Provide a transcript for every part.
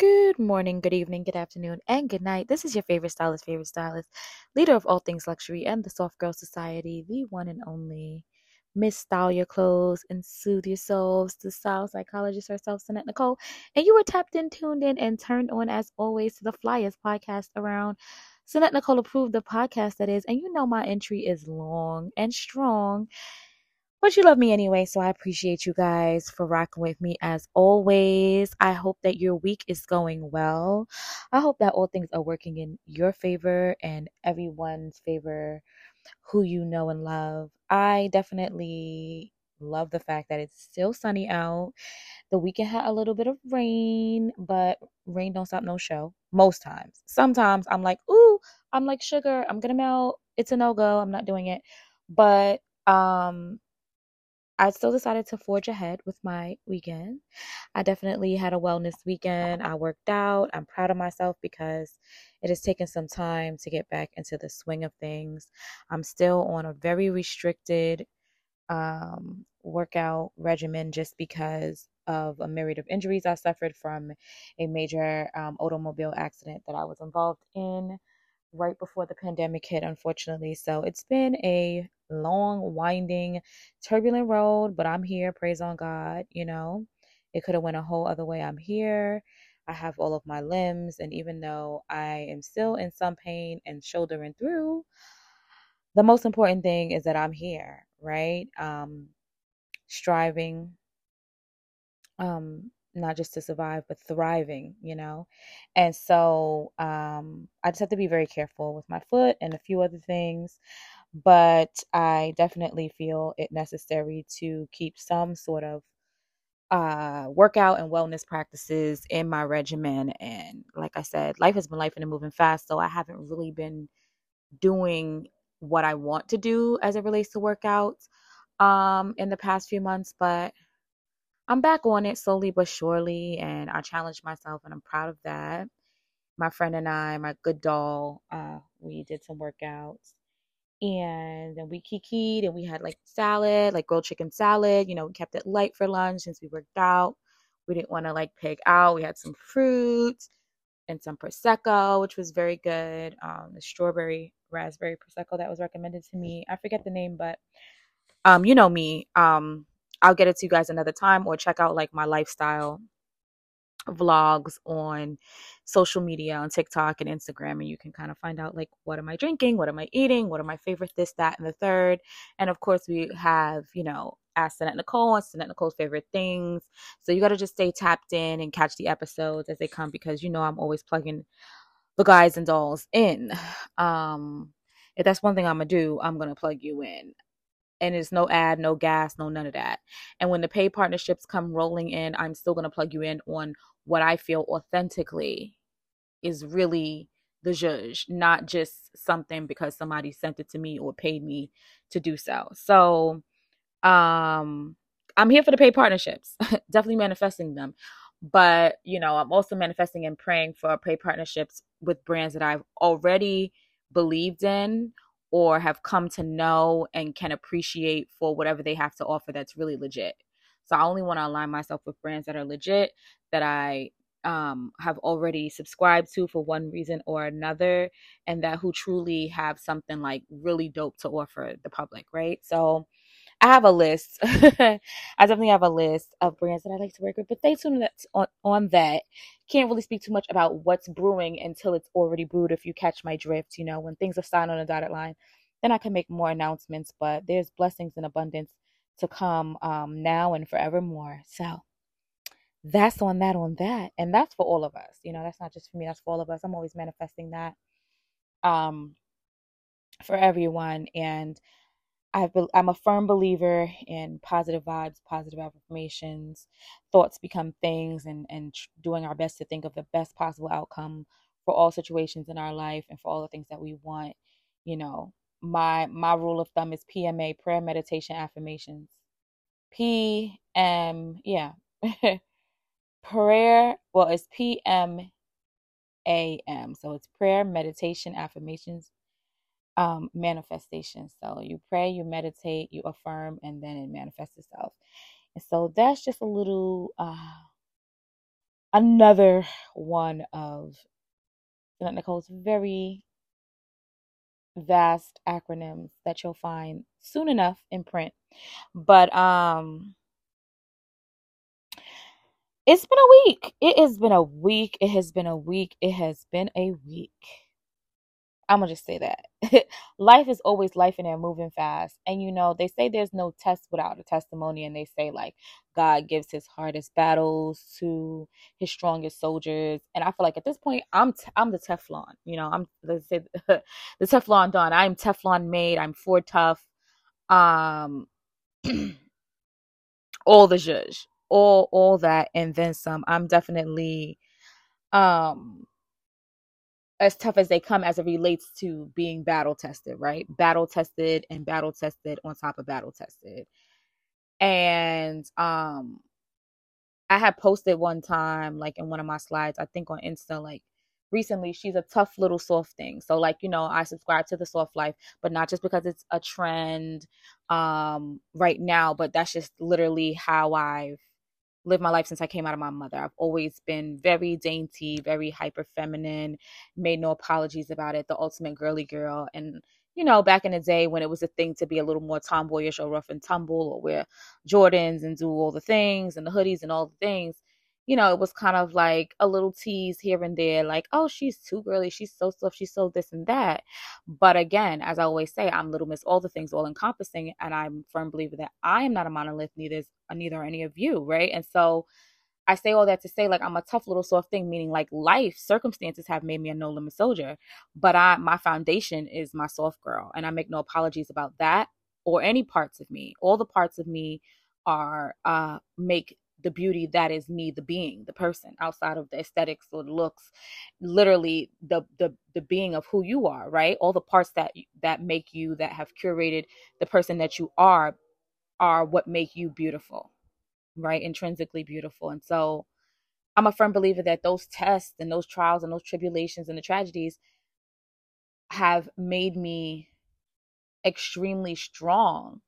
Good morning, good evening, good afternoon, and good night. This is your favorite stylist, leader of all things luxury and the Soft Girl Society, the one and only Miss Style Your Clothes and Soothe Your Souls, the style psychologist herself, Sannette Nicole. And you are tapped in, tuned in, and turned on, as always, to the flyest podcast around. Sannette Nicole approved, the podcast that is. And you know my entry is long and strong. But you love me anyway, so I appreciate you guys for rocking with me as always. I hope that your week is going well. I hope that all things are working in your favor and everyone's favor who you know and love. I definitely love the fact that it's still sunny out. The weekend had a little bit of rain, but rain don't stop no show most times. Sometimes I'm like, ooh, I'm like sugar, I'm gonna melt. It's a no-go, I'm not doing it. But I still decided to forge ahead with my weekend. I definitely had a wellness weekend. I worked out. I'm proud of myself because it has taken some time to get back into the swing of things. I'm still on a very restricted workout regimen just because of a myriad of injuries I suffered from a major automobile accident that I was involved in right before the pandemic hit, unfortunately. So it's been a long, winding, turbulent road, but I'm here. Praise on God. You know, it could have went a whole other way. I'm here. I have all of my limbs, and even though I am still in some pain and shouldering through, the most important thing is that I'm here, right? Striving, not just to survive, but thriving, you know? And so I just have to be very careful with my foot and a few other things. But I definitely feel it necessary to keep some sort of workout and wellness practices in my regimen. And like I said, life has been life and moving fast. So I haven't really been doing what I want to do as it relates to workouts in the past few months. But I'm back on it slowly but surely, and I challenged myself, and I'm proud of that. My friend and I, my good doll, we did some workouts, and then we kikied, and we had like salad, like grilled chicken salad. You know, we kept it light for lunch since we worked out. We didn't want to like pig out. We had some fruit and some Prosecco, which was very good. The strawberry raspberry Prosecco that was recommended to me. I forget the name, but you know me. I'll get it to you guys another time, or check out like my lifestyle vlogs on social media, on TikTok and Instagram, and you can kind of find out like, what am I drinking? What am I eating? What are my favorite this, that, and the third? And of course we have, you know, Ask Sannette Nicole and Sannette Nicole's favorite things. So you got to just stay tapped in and catch the episodes as they come, because you know, I'm always plugging the guys and dolls in. If that's one thing I'm going to do, I'm going to plug you in. And it's no ad, no gas, no none of that. And when the paid partnerships come rolling in, I'm still going to plug you in on what I feel authentically is really the Zhuzh, not just something because somebody sent it to me or paid me to do so. So I'm here for the paid partnerships, definitely manifesting them. But, you know, I'm also manifesting and praying for paid partnerships with brands that I've already believed in or have come to know and can appreciate for whatever they have to offer that's really legit. So I only want to align myself with brands that are legit, that I have already subscribed to for one reason or another, and that who truly have something like really dope to offer the public, right? So I have a list. I definitely have a list of brands that I like to work with, but stay tuned on that. Can't really speak too much about what's brewing until it's already brewed, if you catch my drift. You know, when things are signed on a dotted line, then I can make more announcements, but there's blessings and abundance to come now and forevermore. So that's on that, And that's for all of us. You know, that's not just for me. That's for all of us. I'm always manifesting that for everyone. And I'm a firm believer in positive vibes, positive affirmations. Thoughts become things, and doing our best to think of the best possible outcome for all situations in our life and for all the things that we want. You know, my rule of thumb is PMA, prayer, meditation, affirmations. Prayer, well, it's PMAM. So it's prayer, meditation, affirmations, manifestation. So you pray, you meditate, you affirm, and then it manifests itself. And so that's just a little Another one of Sannette Nicole's very vast acronyms that you'll find soon enough in print. But it's been a week. It has been a week. I'm going to just say that. Life is always life, and they're moving fast. And, you know, they say there's no test without a testimony. And they say, like, God gives his hardest battles to his strongest soldiers. And I feel like at this point, I'm the Teflon. You know, the Teflon Don. I'm Teflon made. I'm for tough. All the Zhuzh. All that. And then some. I'm definitely... as tough as they come as it relates to being battle-tested, right? Battle-tested and battle-tested on top of battle-tested. And I had posted one time, like, in one of my slides, I think on Insta, like, recently, she's a tough little soft thing. So, like, you know, I subscribe to the soft life, but not just because it's a trend right now, but that's just literally how I've lived my life since I came out of my mother. I've always been very dainty, very hyper feminine, made no apologies about it, the ultimate girly girl. And, you know, back in the day when it was a thing to be a little more tomboyish or rough and tumble or wear Jordans and do all the things and the hoodies and all the things, you know, it was kind of like a little tease here and there, like, oh, she's too girly, she's so soft, she's so this and that. But again, as I always say, I'm Little Miss All the Things, all encompassing, and I'm a firm believer that I am not a monolith, neither are any of you, right? And so I say all that to say, like, I'm a tough little soft thing, meaning, like, life circumstances have made me a no limit soldier, but my foundation is my soft girl, and I make no apologies about that or any parts of me. All the parts of me are make the beauty that is me, the being, the person, outside of the aesthetics or the looks, literally the being of who you are, right? All the parts that make you, that have curated the person that you are what make you beautiful, right? Intrinsically beautiful. And so I'm a firm believer that those tests and those trials and those tribulations and the tragedies have made me extremely strong.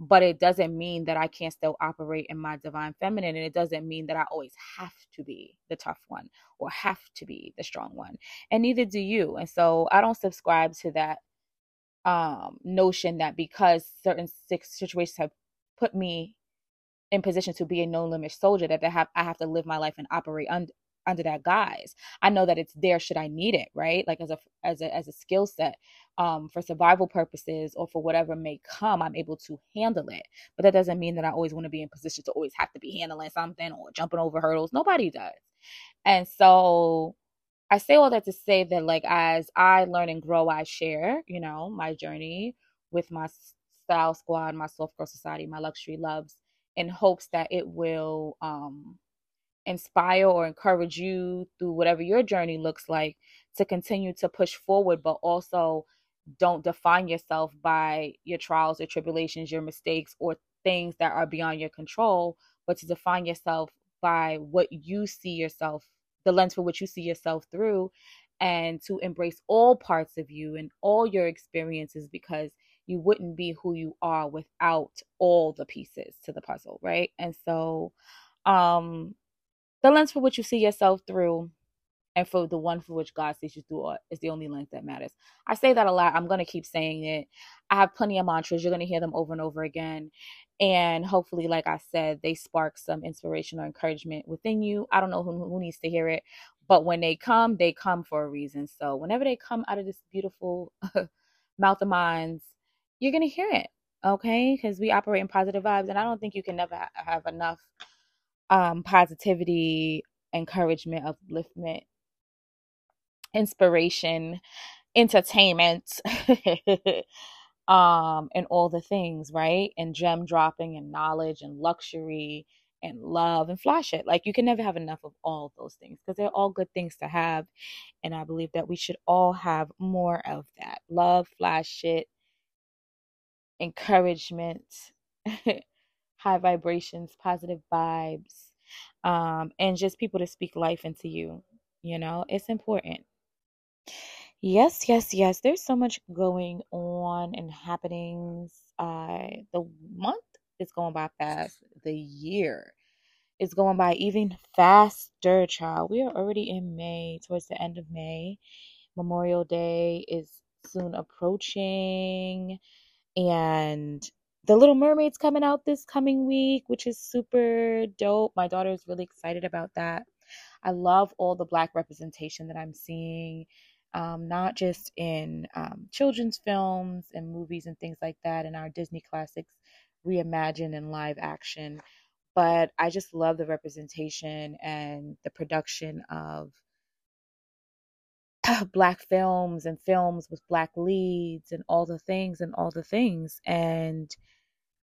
But it doesn't mean that I can't still operate in my divine feminine. And it doesn't mean that I always have to be the tough one or have to be the strong one. And neither do you. And so I don't subscribe to that notion that because certain situations have put me in position to be a no-limit soldier, that I have to live my life and operate under that guise. I know that it's there should I need it, right? Like as a skill set for survival purposes or for whatever may come, I'm able to handle it. But that doesn't mean that I always want to be in position to always have to be handling something or jumping over hurdles. Nobody does. And so I say all that to say that, like, as I learn and grow, I share, you know, my journey with my style squad, my Soft Girl Society, my luxury loves, in hopes that it will inspire or encourage you through whatever your journey looks like to continue to push forward, but also don't define yourself by your trials, your tribulations, your mistakes, or things that are beyond your control, but to define yourself by what you see yourself, the lens for which you see yourself through, and to embrace all parts of you and all your experiences, because you wouldn't be who you are without all the pieces to the puzzle, right? And so, the lens for which you see yourself through, and for the one for which God sees you through, is the only lens that matters. I say that a lot. I'm going to keep saying it. I have plenty of mantras. You're going to hear them over and over again. And hopefully, like I said, they spark some inspiration or encouragement within you. I don't know who needs to hear it, but when they come for a reason. So whenever they come out of this beautiful mouth of mine, you're going to hear it, okay? Because we operate in positive vibes, and I don't think you can never have enough positivity, encouragement, upliftment, inspiration, entertainment, and all the things, right? And gem dropping and knowledge and luxury and love and flash it. Like, you can never have enough of all of those things, because they're all good things to have. And I believe that we should all have more of that. Love, flash it, encouragement, high vibrations, positive vibes, and just people to speak life into you. You know, it's important. Yes. There's so much going on and happenings. The month is going by fast. The year is going by even faster, child. We are already in May, towards the end of May. Memorial Day is soon approaching. And The Little Mermaid's coming out this coming week, which is super dope. My daughter is really excited about that. I love all the Black representation that I'm seeing, not just in children's films and movies and things like that, and our Disney classics reimagined and live action. But I just love the representation and the production of Black films and films with Black leads and all the things and all the things. And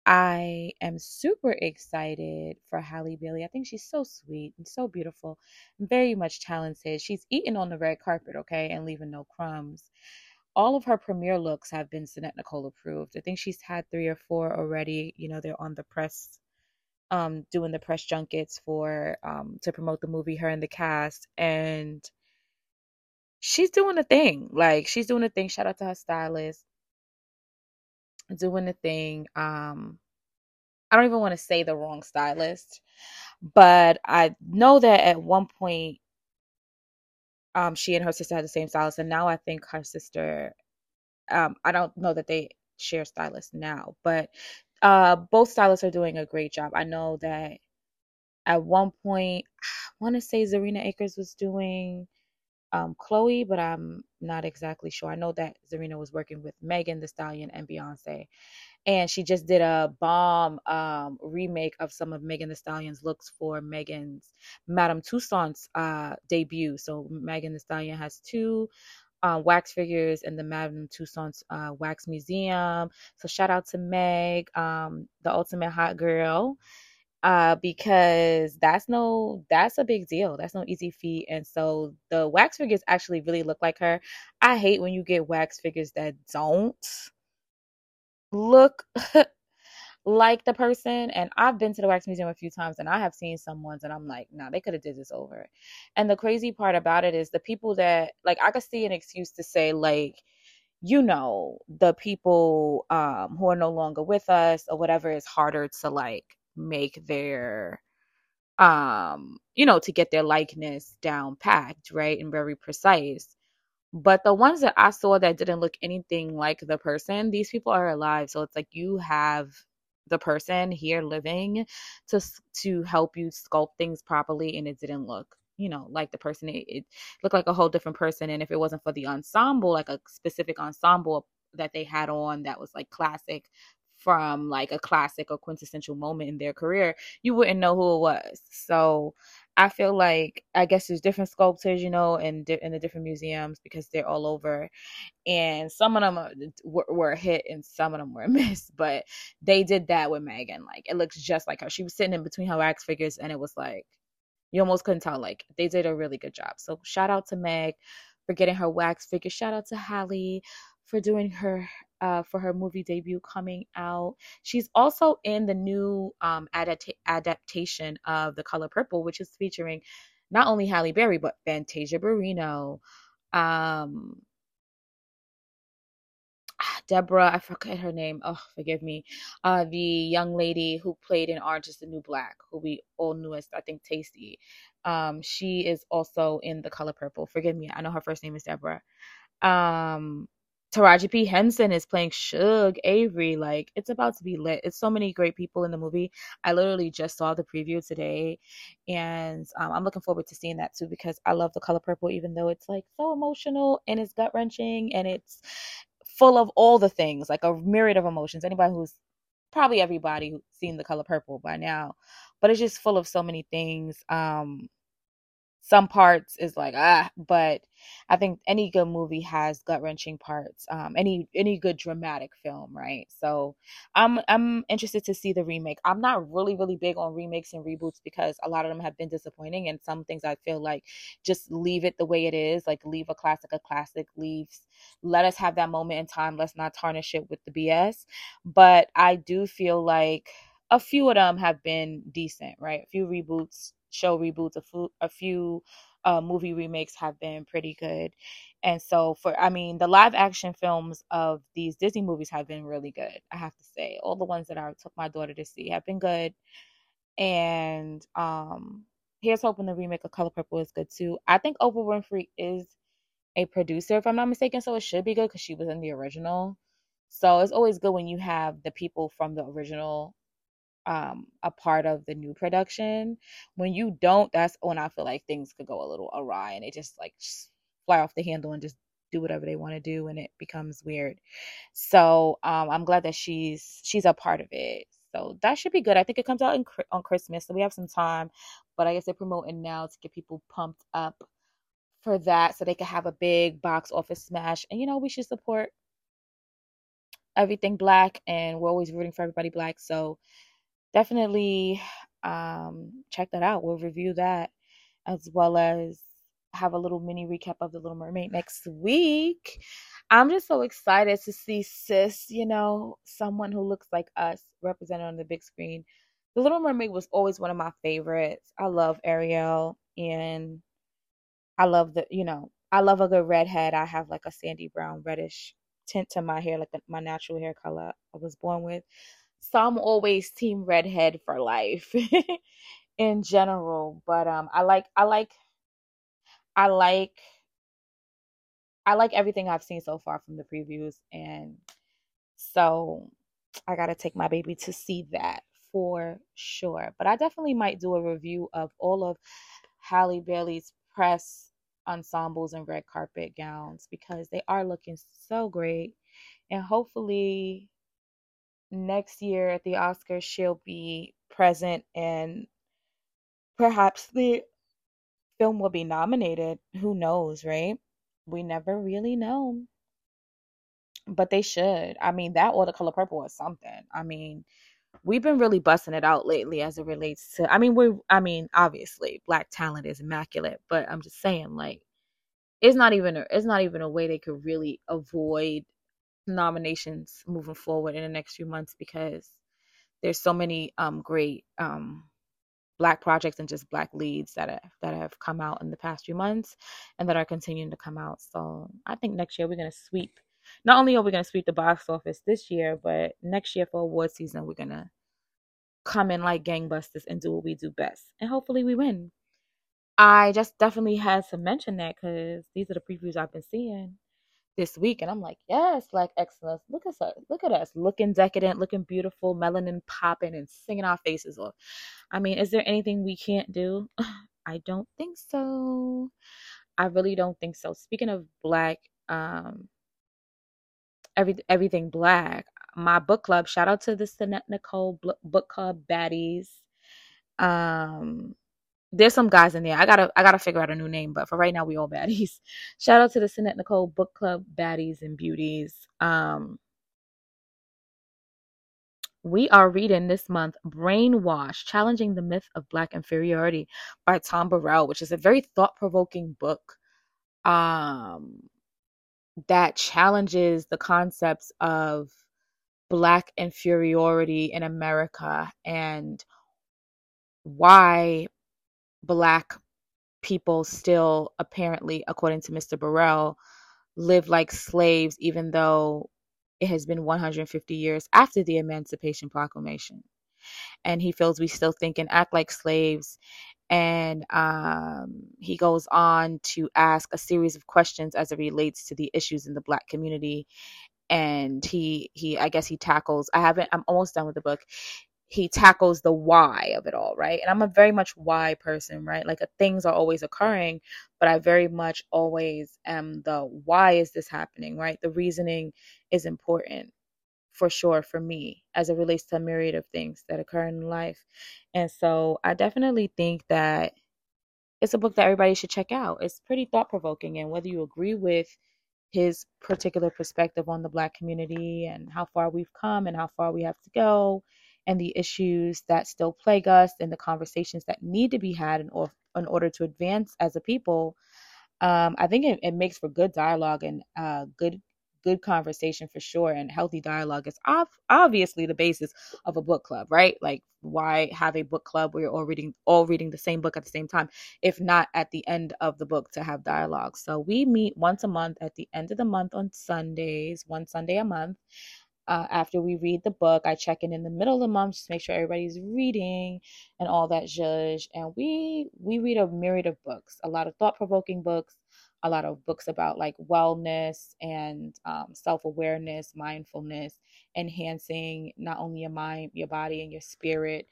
I am super excited for Halle Bailey. I think she's so sweet and so beautiful and very much talented. She's eating on the red carpet, okay, and leaving no crumbs. All of her premiere looks have been Sannette Nicole approved. I think she's had 3 or 4 already. You know, they're on the press, doing the press junkets for to promote the movie, her and the cast. And she's doing a thing. Like, she's doing a thing. Shout out to her stylist. Doing the thing. I don't even want to say the wrong stylist, but I know that at one point she and her sister had the same stylist, and now I think her sister, I don't know that they share stylists now, but both stylists are doing a great job. I know that at one point I want to say Zerina Akers was doing Chloe, but I'm not exactly sure. I know that Zerina was working with Megan Thee Stallion and Beyonce, and she just did a bomb remake of some of Megan Thee Stallion's looks for Megan's Madame Tussauds debut. So Megan Thee Stallion has 2 wax figures in the Madame Tussauds Wax Museum. So shout out to Meg, the ultimate hot girl. Because that's a big deal. That's no easy feat. And so the wax figures actually really look like her. I hate when you get wax figures that don't look like the person. And I've been to the wax museum a few times, and I have seen some ones, and I'm like, nah, they could have did this over. And the crazy part about it is the people that, like, I could see an excuse to say, like, you know, the people who are no longer with us or whatever, is harder to, like, make their to get their likeness down packed, right, and very precise. But the ones that I saw that didn't look anything like the person, these people are alive. So it's like you have the person here living to help you sculpt things properly, and it didn't look, you know, like the person. It looked like a whole different person. And if it wasn't for the ensemble, like a specific ensemble that they had on that was like classic, from like a classic or quintessential moment in their career, you wouldn't know who it was. So I feel like, I guess there's different sculptors, you know, in the different museums, because they're all over, and some of them were a hit and some of them were a miss. But they did that with Megan. Like, it looks just like her. She was sitting in between her wax figures, and it was like, you almost couldn't tell. Like, they did a really good job. So shout out to Meg for getting her wax figure. Shout out to Halle for doing her for her movie debut coming out. She's also in the new adaptation of The Color Purple, which is featuring not only Halle Berry, but Fantasia Barrino, Deborah, I forget her name, oh, forgive me, the young lady who played in Orange Is the New Black, who we all knew as, I think, Tasty. She is also in The Color Purple. Forgive me, I know her first name is Deborah. Taraji P. Henson is playing Suge Avery. Like, it's about to be lit. It's so many great people in the movie. I literally just saw the preview today, and I'm looking forward to seeing that too, because I love The Color Purple, even though it's like so emotional and it's gut-wrenching and it's full of all the things, like a myriad of emotions. Everybody who's seen The Color Purple by now, but it's just full of so many things. Some parts is like, but I think any good movie has gut-wrenching parts, any good dramatic film, right? So I'm interested to see the remake. I'm not really big on remakes and reboots, because a lot of them have been disappointing, and some things I feel like just leave it the way it is. Like, leave a classic, let us have that moment in time. Let's not tarnish it with the BS. But I do feel like a few of them have been decent, right? A few reboots, show reboots, a few movie remakes have been pretty good. And so the live action films of these Disney movies have been really good, I have to say. All the ones that I took my daughter to see have been good. And here's hoping the remake of Color Purple is good too. I think Oprah Winfrey is a producer, if I'm not mistaken, so it should be good because she was in the original. So it's always good when you have the people from the original a part of the new production. When you don't, that's when I feel like things could go a little awry and they just like just fly off the handle and just do whatever they want to do, and it becomes weird. So I'm glad that she's a part of it. So that should be good. I think it comes out on Christmas, so we have some time. But I guess they're promoting now to get people pumped up for that, so they can have a big box office smash. And you know, we should support everything Black, and we're always rooting for everybody Black. So definitely check that out. We'll review that, as well as have a little mini recap of The Little Mermaid next week. I'm just so excited to see sis, you know, someone who looks like us represented on the big screen. The Little Mermaid was always one of my favorites. I love Ariel, and I love the, you know, I love a good redhead. I have like a sandy brown reddish tint to my hair, like my natural hair color I was born with. So I'm always team redhead for life in general. But I like everything I've seen so far from the previews, and so I gotta take my baby to see that for sure. But I definitely might do a review of all of Halle Bailey's press ensembles and red carpet gowns, because they are looking so great. And hopefully next year at the Oscars she'll be present, and perhaps the film will be nominated. Who knows, right? We never really know. But they should. I mean, that or The Color Purple or something. I mean, we've been really busting it out lately as it relates to, obviously Black talent is immaculate, but I'm just saying, like, it's not even a way they could really avoid nominations moving forward in the next few months, because there's so many great Black projects and just Black leads that have come out in the past few months and that are continuing to come out. So I think next year we're going to sweep. Not only are we going to sweep the box office this year, but next year for award season, we're going to come in like gangbusters and do what we do best. And hopefully we win. I just definitely had to mention that because these are the previews I've been seeing this week. And I'm like, yes, like excellence. Look at us looking decadent, looking beautiful, melanin popping and singing our faces off. I mean, is there anything we can't do? I don't think so. I really don't think so. Speaking of Black, everything Black, my book club, shout out to the Sannette Nicole Book Club Baddies. There's some guys in there. I gotta figure out a new name, but for right now we all baddies. Shout out to the Sannette Nicole Book Club Baddies and Beauties. We are reading this month Brainwash, Challenging the Myth of Black Inferiority by Tom Burrell, which is a very thought-provoking book. That challenges the concepts of Black inferiority in America and why Black people still apparently, according to Mr. Burrell, live like slaves, even though it has been 150 years after the Emancipation Proclamation. And he feels we still think and act like slaves. And he goes on to ask a series of questions as it relates to the issues in the Black community. And he tackles, I'm almost done with the book. He tackles the why of it all, right? And I'm a very much why person, right? Like things are always occurring, but I very much always am the why is this happening, right? The reasoning is important for sure for me as it relates to a myriad of things that occur in life. And so I definitely think that it's a book that everybody should check out. It's pretty thought-provoking, and whether you agree with his particular perspective on the Black community and how far we've come and how far we have to go and the issues that still plague us and the conversations that need to be had in order to advance as a people, I think it makes for good dialogue and good conversation for sure. And healthy dialogue is obviously the basis of a book club, right? Like, why have a book club where you're all reading the same book at the same time, if not at the end of the book to have dialogue? So we meet once a month at the end of the month on Sundays, one Sunday a month. After we read the book, I check in the middle of the month just to make sure everybody's reading and all that zhuzh. And we read a myriad of books, a lot of thought-provoking books, a lot of books about like wellness and self-awareness, mindfulness, enhancing not only your mind, your body, and your spirit,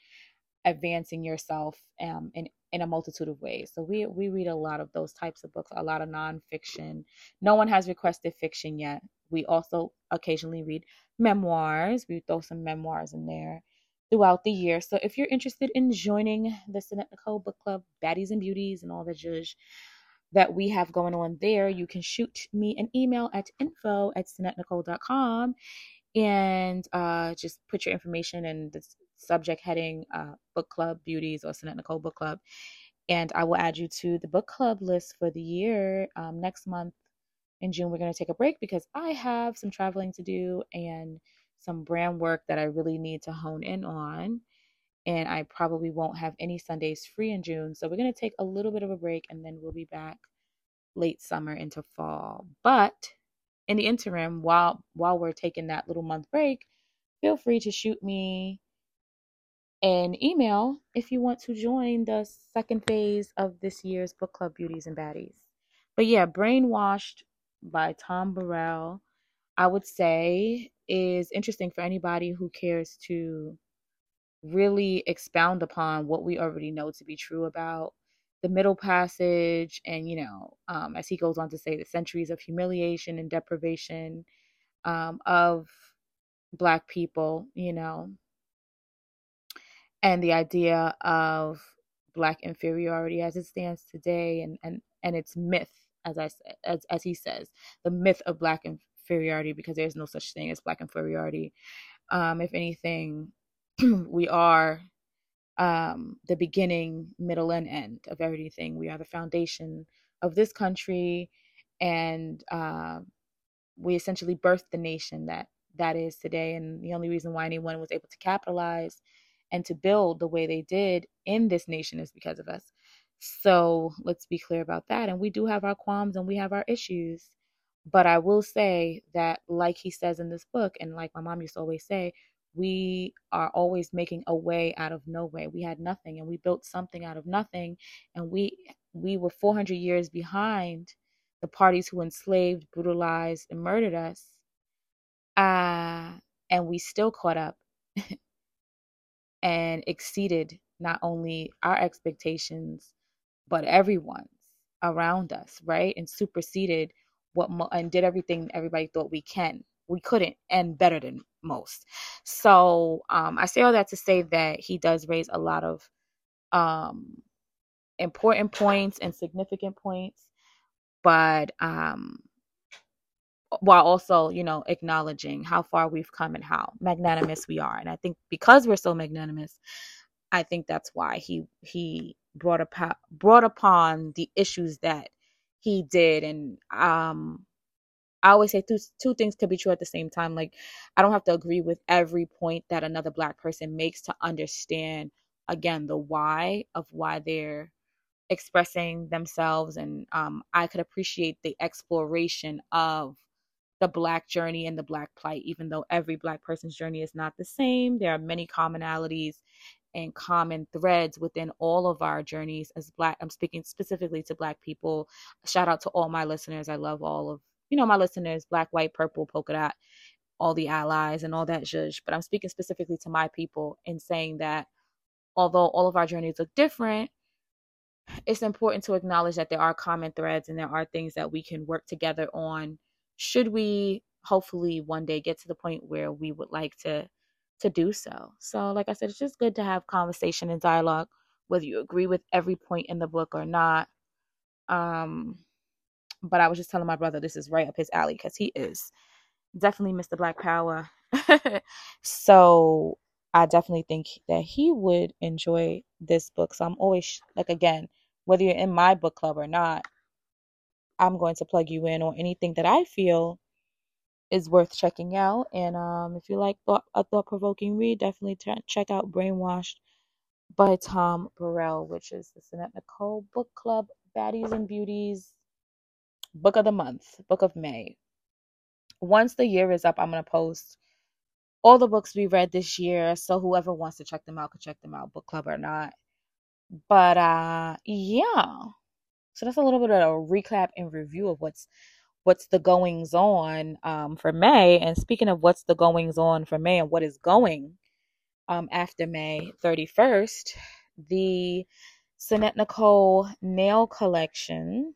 advancing yourself in a multitude of ways. So we read a lot of those types of books, a lot of nonfiction. No one has requested fiction yet. We also occasionally read memoirs. We throw some memoirs in there throughout the year. So if you're interested in joining the Sannette Nicole Book Club Baddies and Beauties and all the zhuzh that we have going on there, you can shoot me an email at info@sannettenicole.com and just put your information in the subject heading, Book Club Beauties or Sannette Nicole Book Club, and I will add you to the book club list for the year. Next month in June, we're going to take a break because I have some traveling to do and some brand work that I really need to hone in on, and I probably won't have any Sundays free in June, so we're going to take a little bit of a break, and then we'll be back late summer into fall. But in the interim, while we're taking that little month break, feel free to shoot me an email if you want to join the second phase of this year's Book Club Beauties and Baddies. But yeah, Brainwashed by Tom Burrell, I would say, is interesting for anybody who cares to really expound upon what we already know to be true about the Middle Passage and, you know, as he goes on to say, the centuries of humiliation and deprivation of Black people, you know, and the idea of Black inferiority as it stands today, and its myth, as he says, the myth of Black inferiority, because there's no such thing as Black inferiority. If anything, we are the beginning, middle, and end of everything. We are the foundation of this country, and we essentially birthed the nation that is today. And the only reason why anyone was able to capitalize and to build the way they did in this nation is because of us. So let's be clear about that. And we do have our qualms and we have our issues. But I will say that, like he says in this book, and like my mom used to always say, we are always making a way out of no way. We had nothing and we built something out of nothing. And we were 400 years behind the parties who enslaved, brutalized, and murdered us. And we still caught up. And exceeded not only our expectations, but everyone's around us, right? And superseded and did everything everybody thought we couldn't, and better than most. So I say all that to say that he does raise a lot of important points and significant points, but while also, you know, acknowledging how far we've come and how magnanimous we are. And I think because we're so magnanimous, I think that's why he brought upon the issues that he did. And I always say two things could be true at the same time. Like, I don't have to agree with every point that another Black person makes to understand, again, the why of why they're expressing themselves. And I could appreciate the exploration of the Black journey and the Black plight, even though every Black person's journey is not the same. There are many commonalities and common threads within all of our journeys as Black. I'm speaking specifically to Black people. Shout out to all my listeners. I love all of, you know, my listeners, Black, white, purple, polka dot, all the allies and all that zhuzh. But I'm speaking specifically to my people and saying that although all of our journeys look different, it's important to acknowledge that there are common threads and there are things that we can work together on, should we hopefully one day get to the point where we would like to do so. So like I said, it's just good to have conversation and dialogue, whether you agree with every point in the book or not. But I was just telling my brother this is right up his alley, because he is definitely Mr. Black Power. So I definitely think that he would enjoy this book. So I'm always, like, again, whether you're in my book club or not, I'm going to plug you in on anything that I feel is worth checking out. And if you like a thought-provoking read, definitely check out Brainwashed by Tom Burrell, which is the Sannette Nicole Book Club Baddies and Beauties Book of the Month, Book of May. Once the year is up, I'm going to post all the books we read this year. So whoever wants to check them out could check them out, book club or not. But yeah, so that's a little bit of a recap and review of what's the goings on for May. And speaking of what's the goings on for May and what is going after May 31st, the Sannette Nicole Nail Collection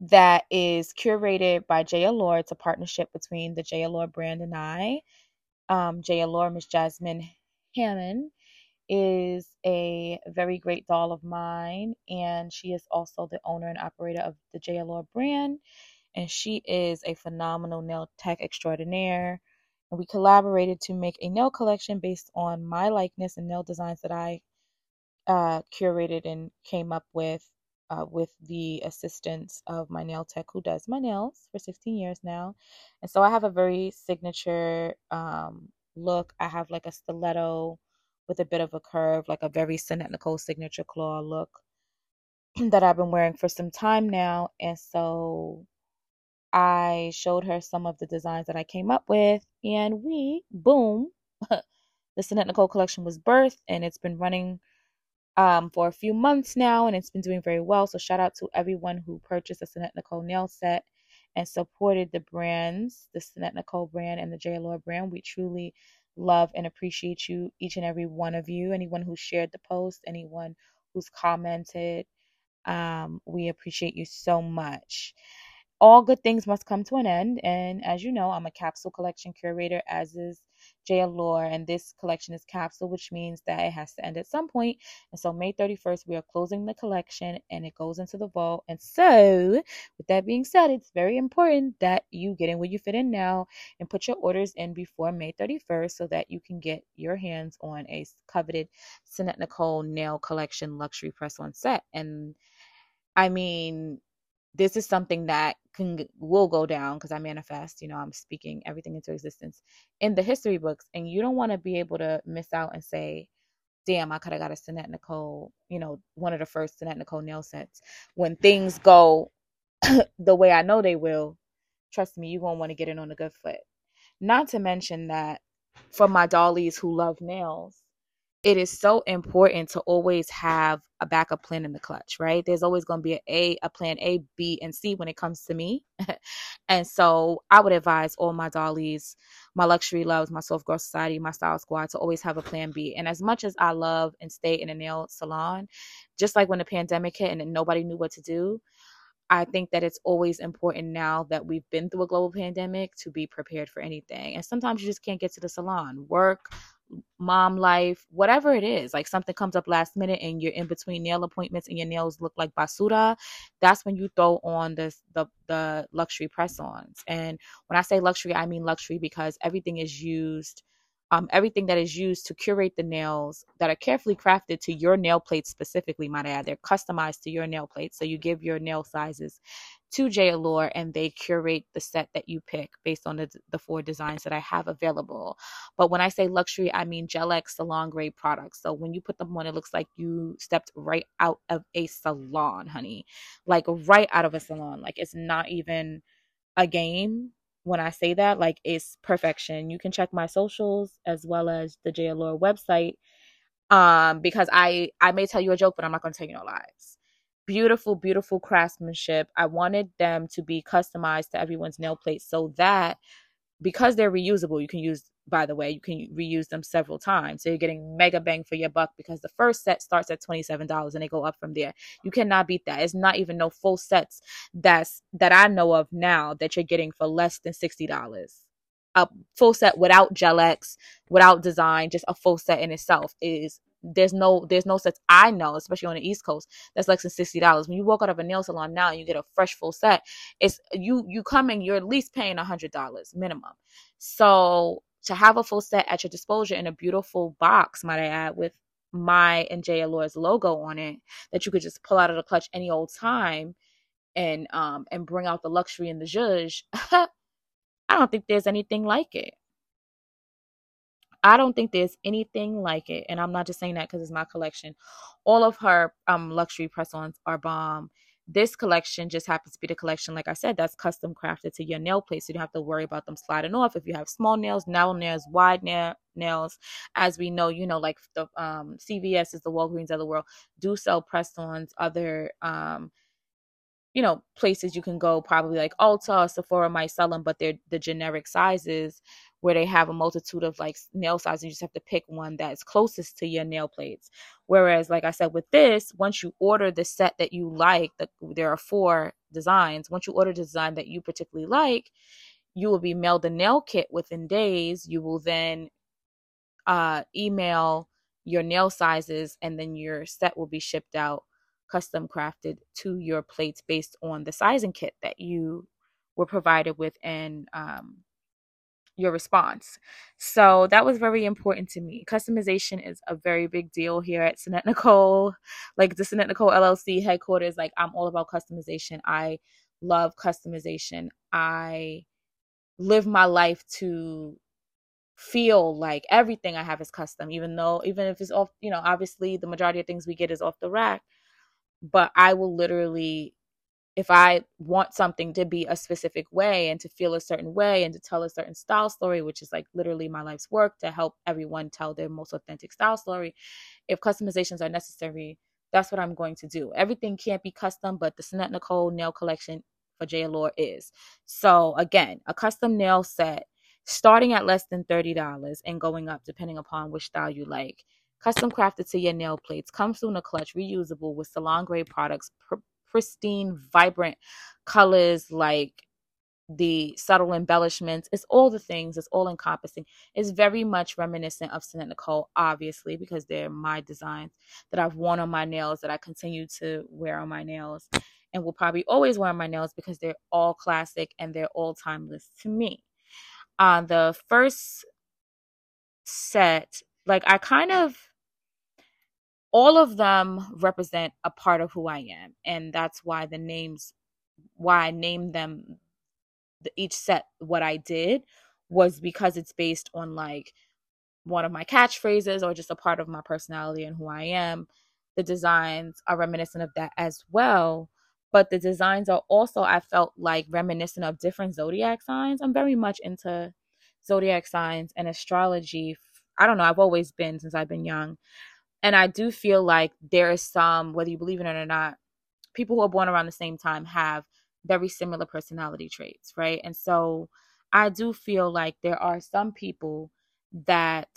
that is curated by J. Allure. It's a partnership between the J. Allure brand and I. J. Allure, Miss Jasmine Hammond, is a very great doll of mine, and she is also the owner and operator of the J. Allure brand, and she is a phenomenal nail tech extraordinaire. And we collaborated to make a nail collection based on my likeness and nail designs that I curated and came up with the assistance of my nail tech who does my nails for 16 years now. And so I have a very signature look. I have like a stiletto with a bit of a curve, like a very Sannette Nicole signature claw look that I've been wearing for some time now. And so I showed her some of the designs that I came up with, and the Sannette Nicole collection was birthed, and it's been running for a few months now, and it's been doing very well. So shout out to everyone who purchased a Sannette Nicole nail set and supported the brands, the Sannette Nicole brand and the J. Allure brand. We truly love and appreciate you, each and every one of you, anyone who shared the post, anyone who's commented. We appreciate you so much. All good things must come to an end, and as you know, I'm a capsule collection curator, as is J. Allure, and this collection is capsule, which means that it has to end at some point. And so May 31st, we are closing the collection and it goes into the vault. And so with that being said, it's very important that you get in where you fit in now and put your orders in before May 31st so that you can get your hands on a coveted Sannette Nicole nail collection luxury press-on set. And I mean, this is something that will go down, because I manifest, you know, I'm speaking everything into existence, in the history books. And you don't want to be able to miss out and say, damn, I could have got a Sannette Nicole, you know, one of the first Sannette Nicole nail sets. When things go the way I know they will, trust me, you're going to want to get in on a good foot. Not to mention that for my dollies who love nails, it is so important to always have a backup plan in the clutch, right? There's always going to be a plan A, B, and C when it comes to me. And so I would advise all my dollies, my luxury loves, my Soft Girl Society, my Style Squad, to always have a plan B. And as much as I love and stay in a nail salon, just like when the pandemic hit and nobody knew what to do, I think that it's always important now that we've been through a global pandemic to be prepared for anything. And sometimes you just can't get to the salon, work, mom life, whatever it is, like something comes up last minute and you're in between nail appointments and your nails look like basura. That's when you throw on the luxury press-ons. And when I say luxury, I mean luxury because everything is used, everything that is used to curate the nails that are carefully crafted to your nail plates specifically, might I add, they're customized to your nail plates. So you give your nail sizes to J. Allure and they curate the set that you pick based on the four designs that I have available. But when I say luxury, I mean Gel X salon grade products. So when you put them on, it looks like you stepped right out of a salon, honey. Like right out of a salon. Like it's not even a game when I say that. Like it's perfection. You can check my socials as well as the J. Allure website because I may tell you a joke, but I'm not going to tell you no lies. Beautiful, beautiful craftsmanship. I wanted them to be customized to everyone's nail plate so that because they're reusable, you can use, by the way, you can reuse them several times. So you're getting mega bang for your buck because the first set starts at $27 and they go up from there. You cannot beat that. It's not even no full sets that I know of now that you're getting for less than $60. A full set without Gel X, without design, just a full set in itself is there's no sets I know, especially on the East Coast, that's less than $60. When you walk out of a nail salon now and you get a fresh full set, it's you come in, you're at least paying $100 minimum. So to have a full set at your disposal in a beautiful box, might I add, with my and J. Allure's logo on it, that you could just pull out of the clutch any old time and bring out the luxury and the zhuzh, I don't think there's anything like it. I don't think there's anything like it. And I'm not just saying that because it's my collection. All of her luxury press-ons are bomb. This collection just happens to be the collection, like I said, that's custom crafted to your nail plate, so you don't have to worry about them sliding off if you have small nails, narrow nails, wide nails. As we know, you know, like the CVS is the Walgreens of the world, do sell press-ons, other you know, places you can go, probably like Ulta, Sephora might sell them, but they're the generic sizes where they have a multitude of like nail sizes. You just have to pick one that's closest to your nail plates. Whereas, like I said, with this, once you order the set that you like, there are 4 designs. Once you order the design that you particularly like, you will be mailed a nail kit within days. You will then email your nail sizes, and then your set will be shipped out, custom crafted to your plates based on the sizing kit that you were provided with and your response. So that was very important to me. Customization is a very big deal here at Sannette Nicole. Like the Sannette Nicole LLC headquarters, like I'm all about customization. I love customization. I live my life to feel like everything I have is custom, even if it's off, you know, obviously the majority of things we get is off the rack. But I will literally, if I want something to be a specific way and to feel a certain way and to tell a certain style story, which is like literally my life's work to help everyone tell their most authentic style story, if customizations are necessary, that's what I'm going to do. Everything can't be custom, but the Sannette Nicole Nail Collection for J. Allure is. So again, a custom nail set starting at less than $30 and going up depending upon which style you like. Custom crafted to your nail plates, comes through in a clutch, reusable with salon grade products, pristine, vibrant colors like the subtle embellishments. It's all the things. It's all encompassing. It's very much reminiscent of Sannette Nicole, obviously, because they're my designs that I've worn on my nails, that I continue to wear on my nails, and will probably always wear on my nails because they're all classic and they're all timeless to me. The first set, like I kind of... all of them represent a part of who I am, and that's why the names, why I named them, each set, what I did, was because it's based on like one of my catchphrases or just a part of my personality and who I am. The designs are reminiscent of that as well, but the designs are also, I felt like, reminiscent of different zodiac signs. I'm very much into zodiac signs and astrology. I don't know, I've always been since I've been young. And I do feel like there is some, whether you believe in it or not, people who are born around the same time have very similar personality traits, right? And so I do feel like there are some people that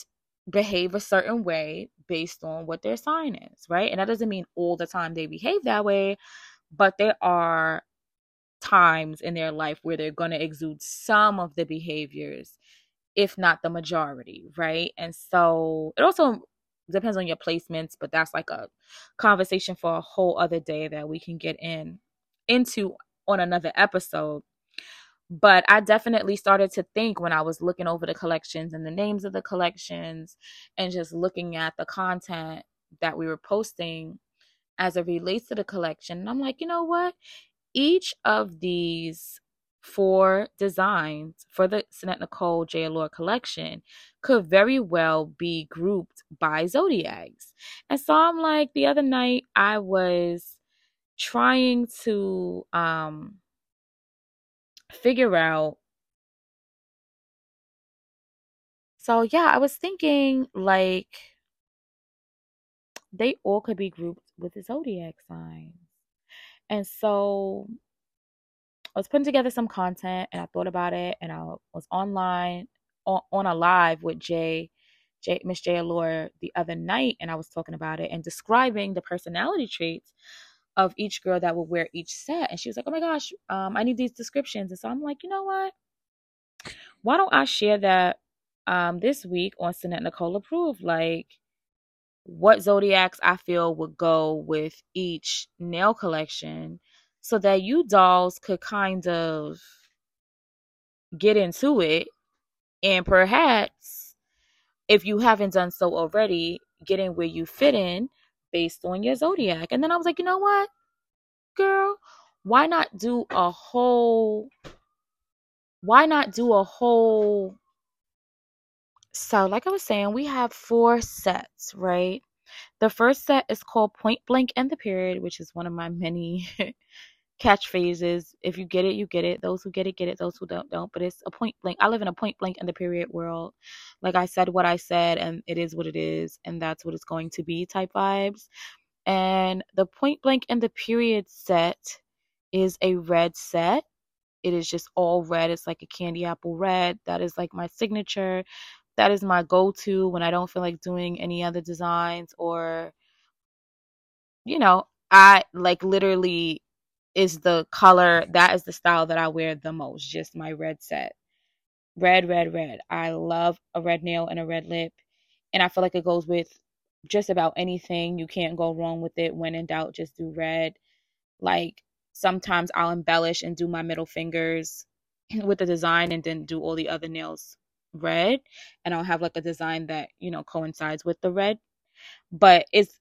behave a certain way based on what their sign is, right? And that doesn't mean all the time they behave that way, but there are times in their life where they're going to exude some of the behaviors, if not the majority, right? And so it also depends on your placements, but that's like a conversation for a whole other day that we can get into on another episode. But I definitely started to think when I was looking over the collections and the names of the collections and just looking at the content that we were posting as it relates to the collection. And I'm like, you know what? Each of these 4 designs for the Sannette Nicole J. Allure collection could very well be grouped by zodiacs. And so I'm like, the other night I was trying to figure out. So yeah, I was thinking like they all could be grouped with the zodiac signs. And so I was putting together some content and I thought about it, and I was online on a live with Miss J. Allure the other night, and I was talking about it and describing the personality traits of each girl that will wear each set. And she was like, oh my gosh, I need these descriptions. And so I'm like, you know what? Why don't I share that this week on Sannette Nicole Approved? Like what zodiacs I feel would go with each nail collection, so that you dolls could kind of get into it, and perhaps, if you haven't done so already, get in where you fit in based on your zodiac. And then I was like, you know what, girl, why not do a whole, so like I was saying, we have 4 sets, right? The first set is called Point Blank and the Period, which is one of my many catchphrases. If you get it, you get it. Those who get it. Those who don't. But it's a point blank. I live in a point blank and the period world. Like, I said what I said, and it is what it is, and that's what it's going to be type vibes. And the Point Blank and the Period set is a red set. It is just all red. It's like a candy apple red. That is like my signature. That is my go-to when I don't feel like doing any other designs, or, you know, I like literally is the color. That is the style that I wear the most. Just my red set. Red, red, red. I love a red nail and a red lip. And I feel like it goes with just about anything. You can't go wrong with it. When in doubt, just do red. Like, sometimes I'll embellish and do my middle fingers with the design and then do all the other nails red, and I'll have like a design that, you know, coincides with the red. But it's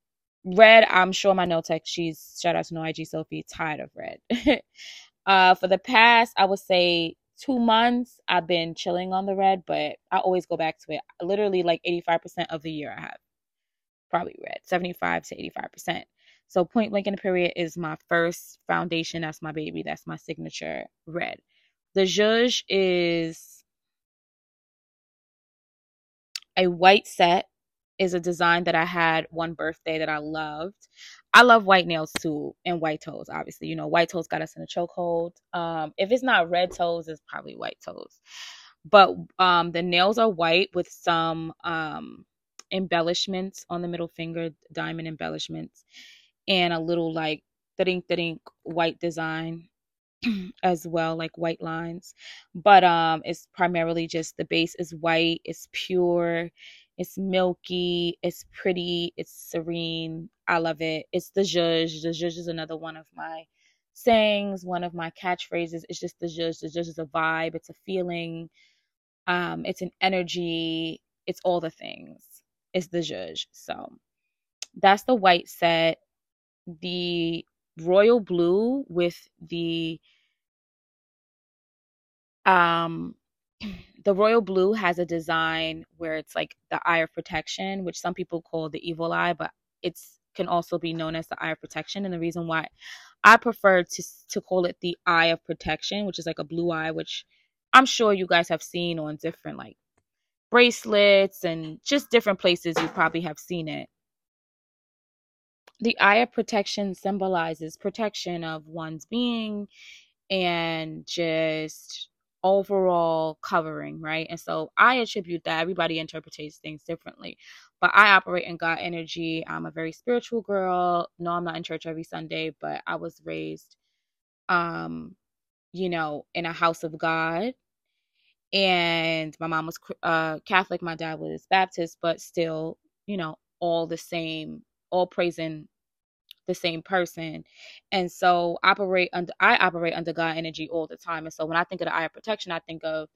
red. I'm sure my nail tech, she's, shout out to No IG Sophie, tired of red. For the past, I would say 2 months, I've been chilling on the red, but I always go back to it. Literally like 85% of the year I have probably red, 75 to 85%. So Point Blank and the Period is my first foundation. That's my baby. That's my signature red. The Zhuzh is a white set, is a design that I had one birthday that I loved. I love white nails too, and white toes, obviously. You know, white toes got us in a chokehold. If it's not red toes, it's probably white toes. But the nails are white with some embellishments on the middle finger, diamond embellishments, and a little like da-dink white design as well, like white lines. But it's primarily just the base is white. It's pure, it's milky, it's pretty, it's serene. I love it. It's the Zhuzh. The Zhuzh is another one of my sayings, one of my catchphrases. It's just the Zhuzh. The Zhuzh is a vibe. It's a feeling. It's an energy. It's all the things. It's the Zhuzh. So that's the white set. The royal blue with the royal blue has a design where it's like the eye of protection, which some people call the evil eye, but it can also be known as the eye of protection. And the reason why I prefer to call it the eye of protection, which is like a blue eye, which I'm sure you guys have seen on different like bracelets and just different places you probably have seen it. The eye of protection symbolizes protection of one's being and just overall covering, right? And so I attribute that. Everybody interprets things differently, but I operate in God energy. I'm a very spiritual girl. No, I'm not in church every Sunday, but I was raised, you know, in a house of God. And my mom was Catholic. My dad was Baptist, but still, you know, all the same, all praising the same person. And so I operate under God energy all the time. And so when I think of the eye of protection, I think of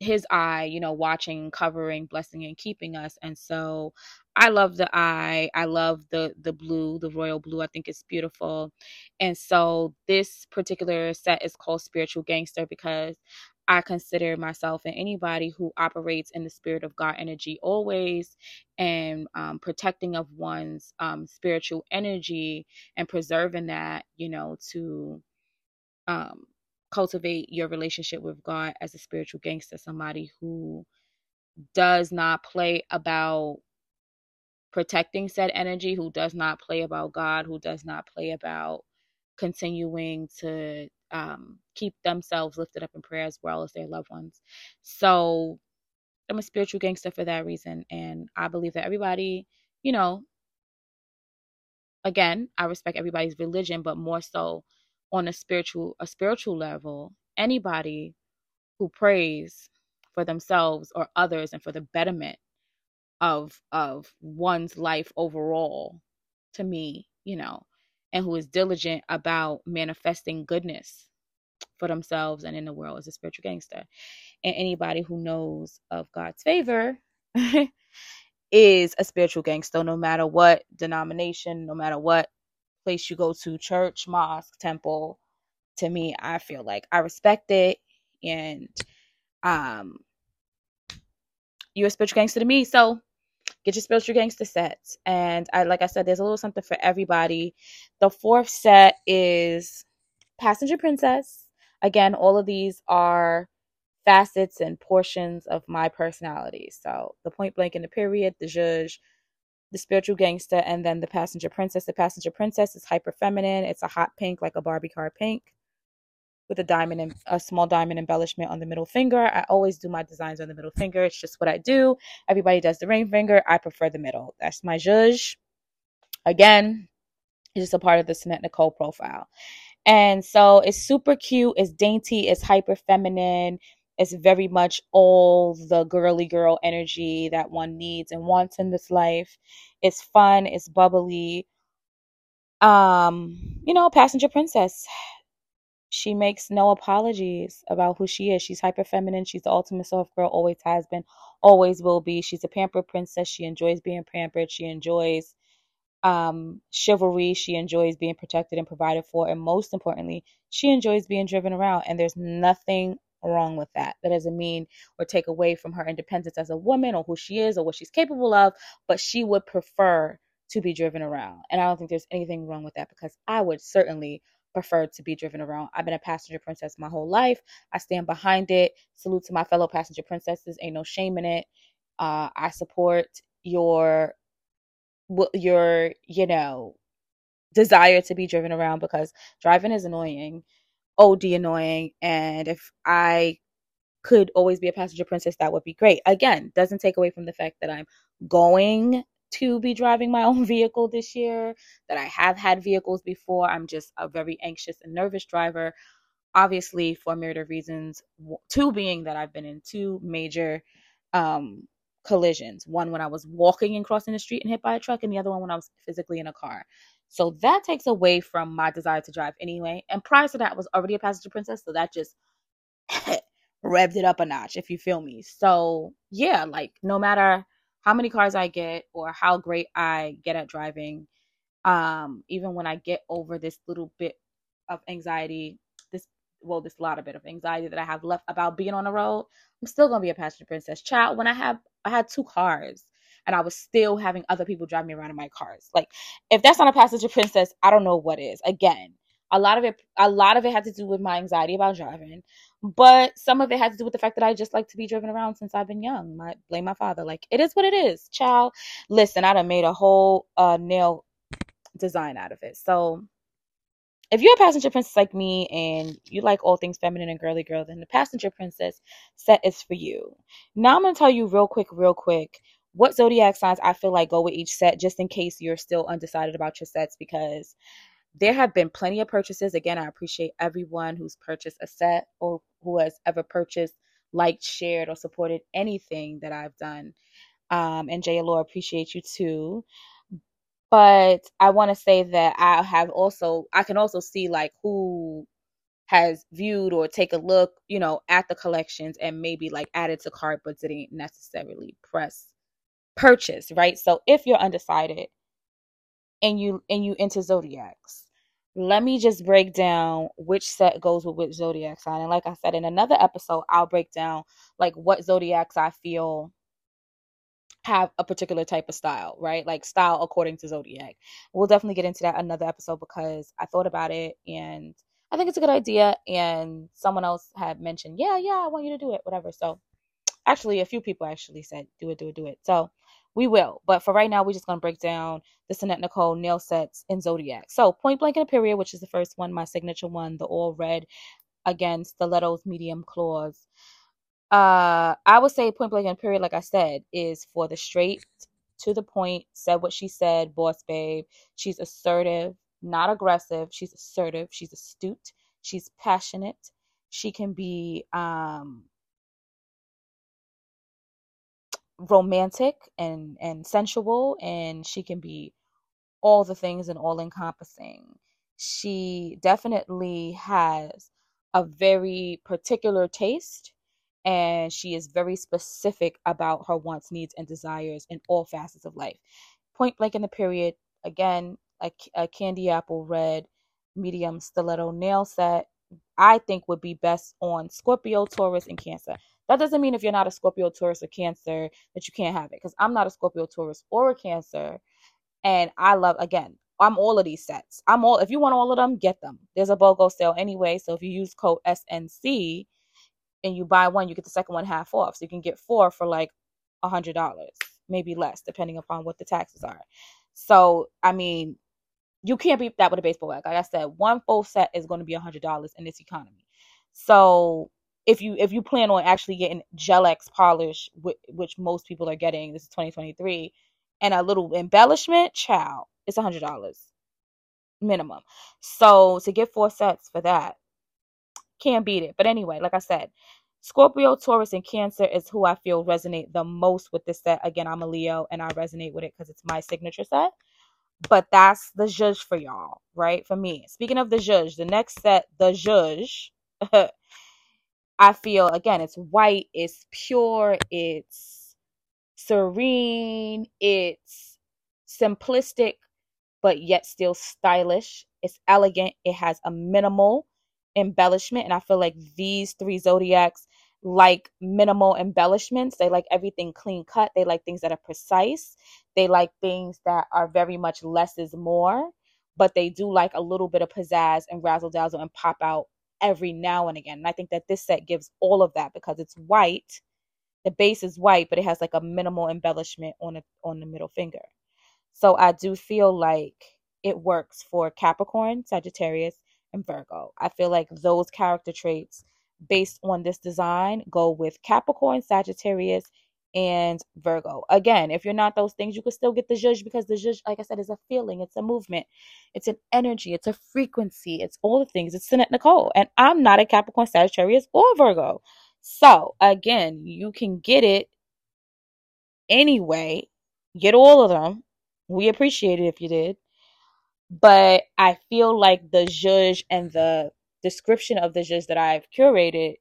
his eye, you know, watching, covering, blessing, and keeping us. And so I love the eye. I love the blue, the royal blue. I think it's beautiful. And so this particular set is called Spiritual Gangster because I consider myself and anybody who operates in the spirit of God energy always, and protecting of one's spiritual energy and preserving that, you know, to cultivate your relationship with God as a spiritual gangster, somebody who does not play about protecting said energy, who does not play about God, who does not play about continuing to keep themselves lifted up in prayer as well as their loved ones. So I'm a spiritual gangster for that reason. And I believe that everybody, you know, again, I respect everybody's religion, but more so on a spiritual level, anybody who prays for themselves or others and for the betterment of one's life overall, to me, you know, and who is diligent about manifesting goodness for themselves and in the world as a spiritual gangster. And anybody who knows of God's favor is a spiritual gangster, no matter what denomination, no matter what place you go to, church, mosque, temple. To me, I feel like I respect it, and you're a spiritual gangster to me. So Get your Spiritual Gangster sets. And like I said, there's a little something for everybody. The fourth set is Passenger Princess. Again, all of these are facets and portions of my personality. So the Point Blank and the Period, the Zhuzh, the Spiritual Gangster, and then the Passenger Princess. The Passenger Princess is hyper feminine. It's a hot pink, like a Barbie car pink, with a diamond and a small diamond embellishment on the middle finger. I always do my designs on the middle finger. It's just what I do. Everybody does the ring finger. I prefer the middle. That's my Zhuzh. Again, it's just a part of the Sannette Nicole profile. And so it's super cute. It's dainty. It's hyper feminine. It's very much all the girly girl energy that one needs and wants in this life. It's fun. It's bubbly. Passenger Princess. She makes no apologies about who she is. She's hyper feminine. She's the ultimate soft girl, always has been, always will be. She's a pampered princess. She enjoys being pampered. She enjoys chivalry. She enjoys being protected and provided for. And most importantly, she enjoys being driven around. And there's nothing wrong with that. That doesn't mean or take away from her independence as a woman or who she is or what she's capable of, but she would prefer to be driven around. And I don't think there's anything wrong with that, because I would certainly prefer to be driven around. I've been a passenger princess my whole life. I stand behind it. Salute to my fellow passenger princesses. Ain't no shame in it. I support your desire to be driven around, because driving is annoying, OD annoying. And if I could always be a passenger princess, that would be great. Again, doesn't take away from the fact that I'm going to be driving my own vehicle this year, that I have had vehicles before. I'm just a very anxious and nervous driver, obviously for a myriad of reasons, two being that I've been in two major collisions, one when I was walking and crossing the street and hit by a truck, and the other one when I was physically in a car. So that takes away from my desire to drive anyway. And prior to that, I was already a passenger princess, so that just revved it up a notch, if you feel me. So yeah, no matter how many cars I get or how great I get at driving, even when I get over this little bit of anxiety, this lot of bit of anxiety that I have left about being on the road, I'm still going to be a passenger princess. Child, when I had two cars and I was still having other people drive me around in my cars. If that's not a passenger princess, I don't know what is. Again, a lot of it had to do with my anxiety about driving, but some of it had to do with the fact that I just like to be driven around since I've been young. Blame my father. It is what it is, child. Listen, I done made a whole nail design out of it. So if you're a passenger princess like me and you like all things feminine and girly girl, then the Passenger Princess set is for you. Now I'm going to tell you real quick, what zodiac signs I feel like go with each set, just in case you're still undecided about your sets, because there have been plenty of purchases. Again, I appreciate everyone who's purchased a set or who has ever purchased, liked, shared, or supported anything that I've done. And J. Allure, appreciate you too. But I want to say that I can also see who has viewed or take a look, at the collections and maybe added to cart, but didn't necessarily press purchase, right? So if you're undecided and you into zodiacs, let me just break down which set goes with which zodiac sign. And like I said, in another episode, I'll break down what zodiacs I feel have a particular type of style, right? Style according to zodiac. We'll definitely get into that another episode, because I thought about it and I think it's a good idea. And someone else had mentioned, yeah, I want you to do it, whatever. So actually, a few people actually said, do it. So we will. But for right now, we're just going to break down the Sannette Nicole nail sets in zodiac. So Point Blank and the Period, which is the first one, my signature one, the all red, again, stilettos, medium claws. I would say Point Blank and Period, like I said, is for the straight to the point, said what she said, boss babe. She's assertive, not aggressive. She's assertive. She's astute. She's passionate. She can be romantic and sensual, and she can be all the things and all encompassing. She definitely has a very particular taste, and she is very specific about her wants, needs, and desires in all facets of life. Point Blank in the Period, again, a candy apple red medium stiletto nail set, I think would be best on Scorpio, Taurus, and Cancer. That doesn't mean if you're not a Scorpio, Taurus, or Cancer that you can't have it, because I'm not a Scorpio, Taurus, or a Cancer, and I love, again, I'm all of these sets. I'm all, if you want all of them, get them. There's a BOGO sale anyway, so if you use code SNC and you buy one, you get the second one half off, so you can get four for like $100, maybe less, depending upon what the taxes are. So, I mean, you can't beat that with a baseball bag. Like I said, one full set is going to be $100 in this economy. So if you plan on actually getting Gel X polish, which most people are getting, this is 2023, and a little embellishment, child, it's $100 minimum. So to get four sets for that, can't beat it. But anyway, like I said, Scorpio, Taurus, and Cancer is who I feel resonate the most with this set. Again, I'm a Leo, and I resonate with it because it's my signature set. But that's the Zhuzh for y'all, right? For me. Speaking of the Zhuzh, the next set, the Zhuzh, I feel, again, it's white, it's pure, it's serene, it's simplistic, but yet still stylish. It's elegant. It has a minimal embellishment. And I feel like these three zodiacs like minimal embellishments. They like everything clean cut. They like things that are precise. They like things that are very much less is more, but they do like a little bit of pizzazz and razzle dazzle and pop out every now and again. And I think that this set gives all of that because it's white. The base is white, but it has like a minimal embellishment on the middle finger. So I do feel like it works for Capricorn, Sagittarius, and Virgo. I feel like those character traits based on this design go with Capricorn, Sagittarius, and Virgo. Again, if you're not those things, you can still get the Zhuzh, because the Zhuzh, like I said, is a feeling, it's a movement, it's an energy, it's a frequency, it's all the things. It's Sannette Nicole, and I'm not a Capricorn, Sagittarius, or Virgo. So again, you can get it anyway. Get all of them. We appreciate it if you did. But I feel like the Zhuzh and the description of the Zhuzh that I've curated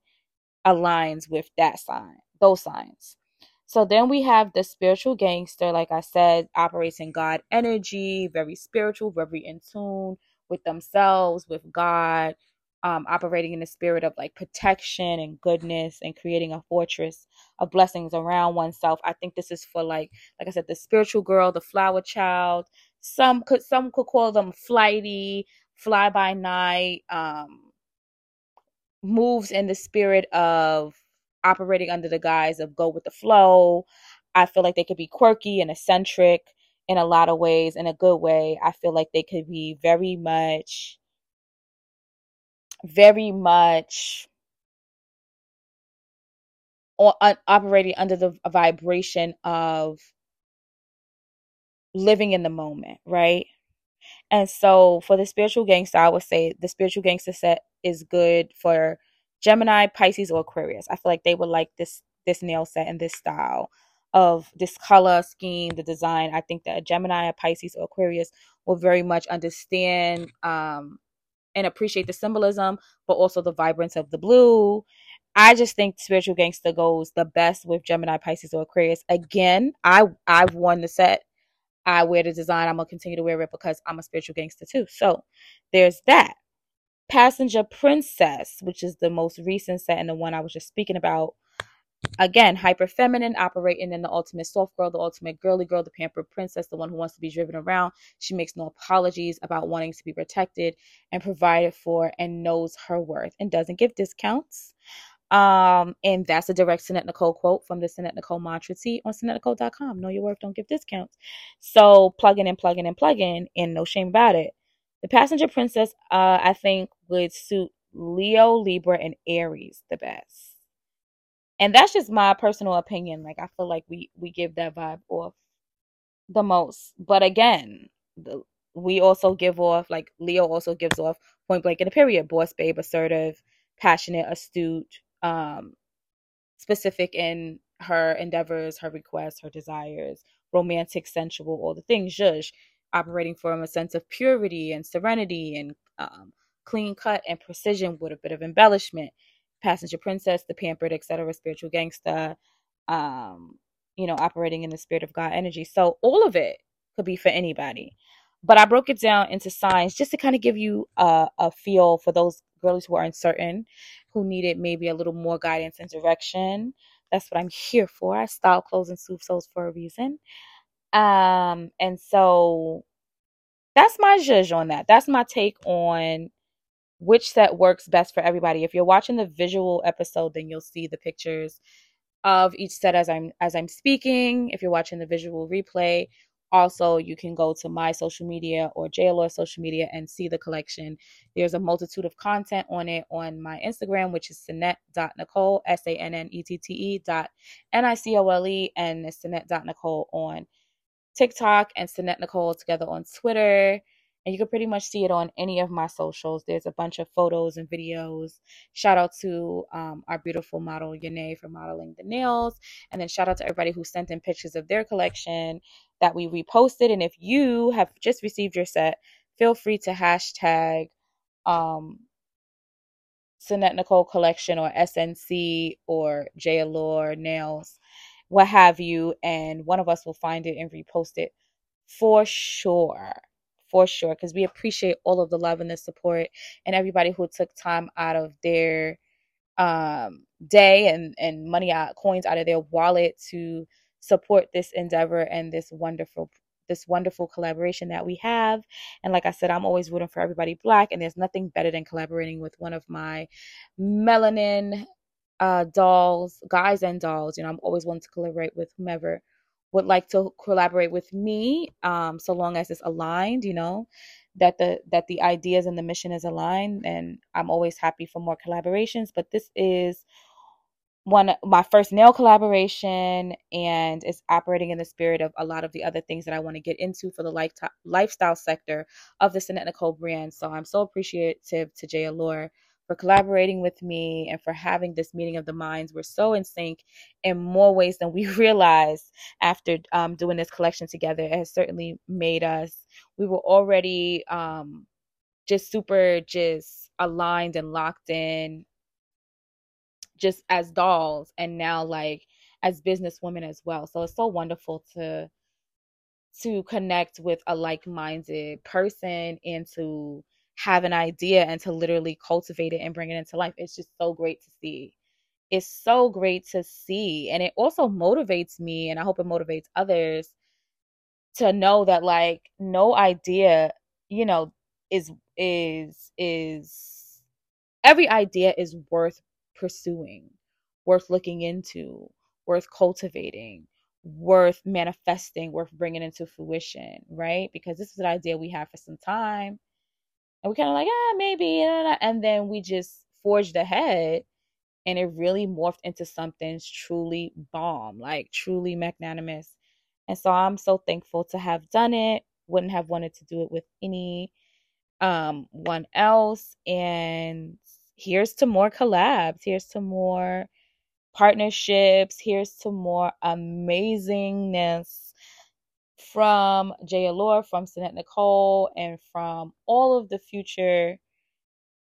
aligns with that sign, those signs. So then we have the spiritual gangster, like I said, operates in God energy, very spiritual, very in tune with themselves, with God, operating in the spirit of like protection and goodness and creating a fortress of blessings around oneself. I think this is for like I said, the spiritual girl, the flower child. Some could call them flighty, fly by night, moves in the spirit of operating under the guise of go with the flow. I feel like they could be quirky and eccentric in a lot of ways, in a good way. I feel like they could be very much operating under the vibration of living in the moment, right? And so for the spiritual gangster, I would say the spiritual gangster set is good for Gemini, Pisces, or Aquarius. I feel like they would like this nail set and this style of this color scheme, the design. I think that a Gemini, a Pisces, or Aquarius will very much understand and appreciate the symbolism, but also the vibrance of the blue. I just think spiritual gangster goes the best with Gemini, Pisces, or Aquarius. Again, I've worn the set. I wear the design. I'm going to continue to wear it because I'm a spiritual gangster too. So there's that. Passenger Princess, which is the most recent set and the one I was just speaking about. Again, hyper feminine, operating in the ultimate soft girl, the ultimate girly girl, the pampered princess, the one who wants to be driven around. She makes no apologies about wanting to be protected and provided for, and knows her worth and doesn't give discounts. And that's a direct Sannette Nicole quote from the Sannette Nicole mantra tee on SannetteNicole.com. Know your worth, don't give discounts. So plug in, and no shame about it. The Passenger Princess, I think, would suit Leo, Libra, and Aries the best. And that's just my personal opinion. Like, I feel like we give that vibe off the most. But again, we also give off, like, Leo also gives off Point Blank and the Period. Boss babe, assertive, passionate, astute, specific in her endeavors, her requests, her desires, romantic, sensual, all the things. Zhuzh, operating from a sense of purity and serenity and clean cut and precision with a bit of embellishment. Passenger Princess, the pampered, etc., spiritual gangster, operating in the spirit of God energy. So all of it could be for anybody. But I broke it down into signs just to kind of give you a feel for those girlies who are uncertain, who needed maybe a little more guidance and direction. That's what I'm here for. I style clothes and soothe souls for a reason. And so that's my zhuzh on that. That's my take on which set works best for everybody. If you're watching the visual episode, then you'll see the pictures of each set as I'm speaking. If you're watching the visual replay, also, you can go to my social media or J. Allure social media and see the collection. There's a multitude of content on it on my Instagram, which is Sannette.Nicole, SANNETTE.NICOLE, and Sannette.Nicole on TikTok and Sannette Nicole together on Twitter. And you can pretty much see it on any of my socials. There's a bunch of photos and videos. Shout out to our beautiful model, Yanae, for modeling the nails. And then shout out to everybody who sent in pictures of their collection that we reposted. And if you have just received your set, feel free to hashtag Sannette Nicole Collection or SNC or J. Allure Nails, what have you. And one of us will find it and repost it for sure. For sure, because we appreciate all of the love and the support and everybody who took time out of their day and money out, coins out of their wallet to support this endeavor and this wonderful collaboration that we have. And like I said, I'm always rooting for everybody Black, and there's nothing better than collaborating with one of my melanin dolls, guys and dolls. You know, I'm always willing to collaborate with whomever would like to collaborate with me, so long as it's aligned, you know, that the ideas and the mission is aligned. And I'm always happy for more collaborations. But this is my first nail collaboration, and it's operating in the spirit of a lot of the other things that I want to get into for the lifestyle sector of the Sannette Nicole brand. So I'm so appreciative to J. Allure for collaborating with me and for having this meeting of the minds. We're so in sync in more ways than we realized after doing this collection together. It has certainly made us, we were already just super aligned and locked in just as dolls, and now like as businesswomen as well. So it's so wonderful to connect with a like-minded person and to have an idea and to literally cultivate it and bring it into life. It's just so great to see. It's so great to see. And it also motivates me, and I hope it motivates others to know that like no idea, you know, is every idea is worth pursuing, worth looking into, worth cultivating, worth manifesting, worth bringing into fruition, right? Because this is an idea we have for some time. And we kind of like, maybe, you know, and then we just forged ahead, and it really morphed into something truly bomb, like truly magnanimous. And so I'm so thankful to have done it. Wouldn't have wanted to do it with anyone else. And here's to more collabs. Here's to more partnerships. Here's to more amazingness from J. Allure, from Sannette Nicole, and from all of the future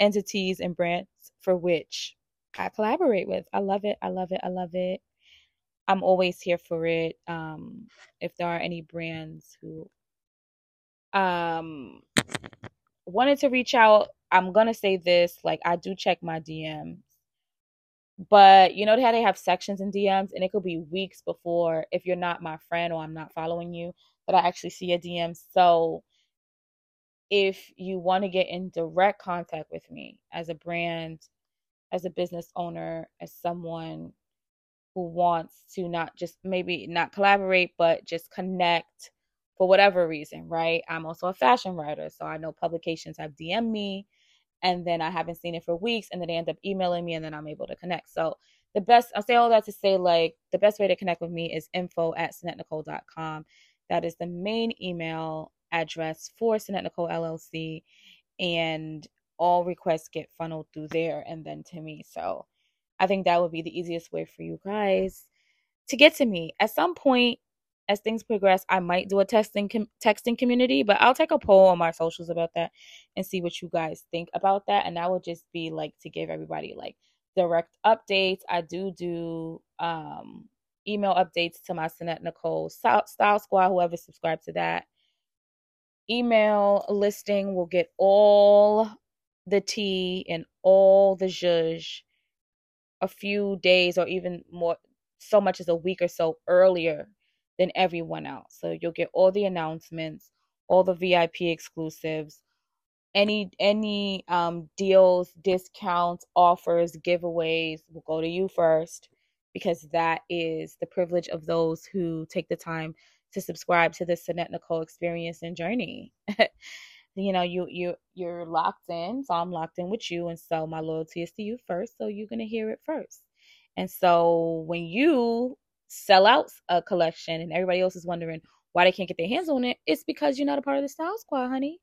entities and brands for which I collaborate with. I love it. I love it. I love it. I'm always here for it. If there are any brands who wanted to reach out, I'm going to say this, like I do check my DMs. But you know how they have sections in DMs, and it could be weeks before, if you're not my friend or I'm not following you, but I actually see a DM. So if you want to get in direct contact with me as a brand, as a business owner, as someone who wants to not just maybe not collaborate, but just connect for whatever reason, right? I'm also a fashion writer, so I know publications have DM'd me, and then I haven't seen it for weeks, and then they end up emailing me, and then I'm able to connect. So I'll say all that to say, like, the best way to connect with me is info@SannetteNicole.com. That is the main email address for Sannette Nicole LLC, and all requests get funneled through there and then to me. So I think that would be the easiest way for you guys to get to me. At some point, as things progress, I might do a texting community, but I'll take a poll on my socials about that and see what you guys think about that. And that would just be like to give everybody like direct updates. I do email updates to my Sannette Nicole Style Squad, whoever subscribed to that. Email listing will get all the tea and all the zhuzh a few days or even more, so much as a week or so earlier than everyone else. So you'll get all the announcements, all the VIP exclusives, any deals, discounts, offers, giveaways will go to you first, because that is the privilege of those who take the time to subscribe to the Sannette Nicole experience and journey. You know, you're locked in, so I'm locked in with you, and so my loyalty is to you first, so you're gonna hear it first. And so when you sell out a collection and everybody else is wondering why they can't get their hands on it, it's because you're not a part of the Style Squad, honey.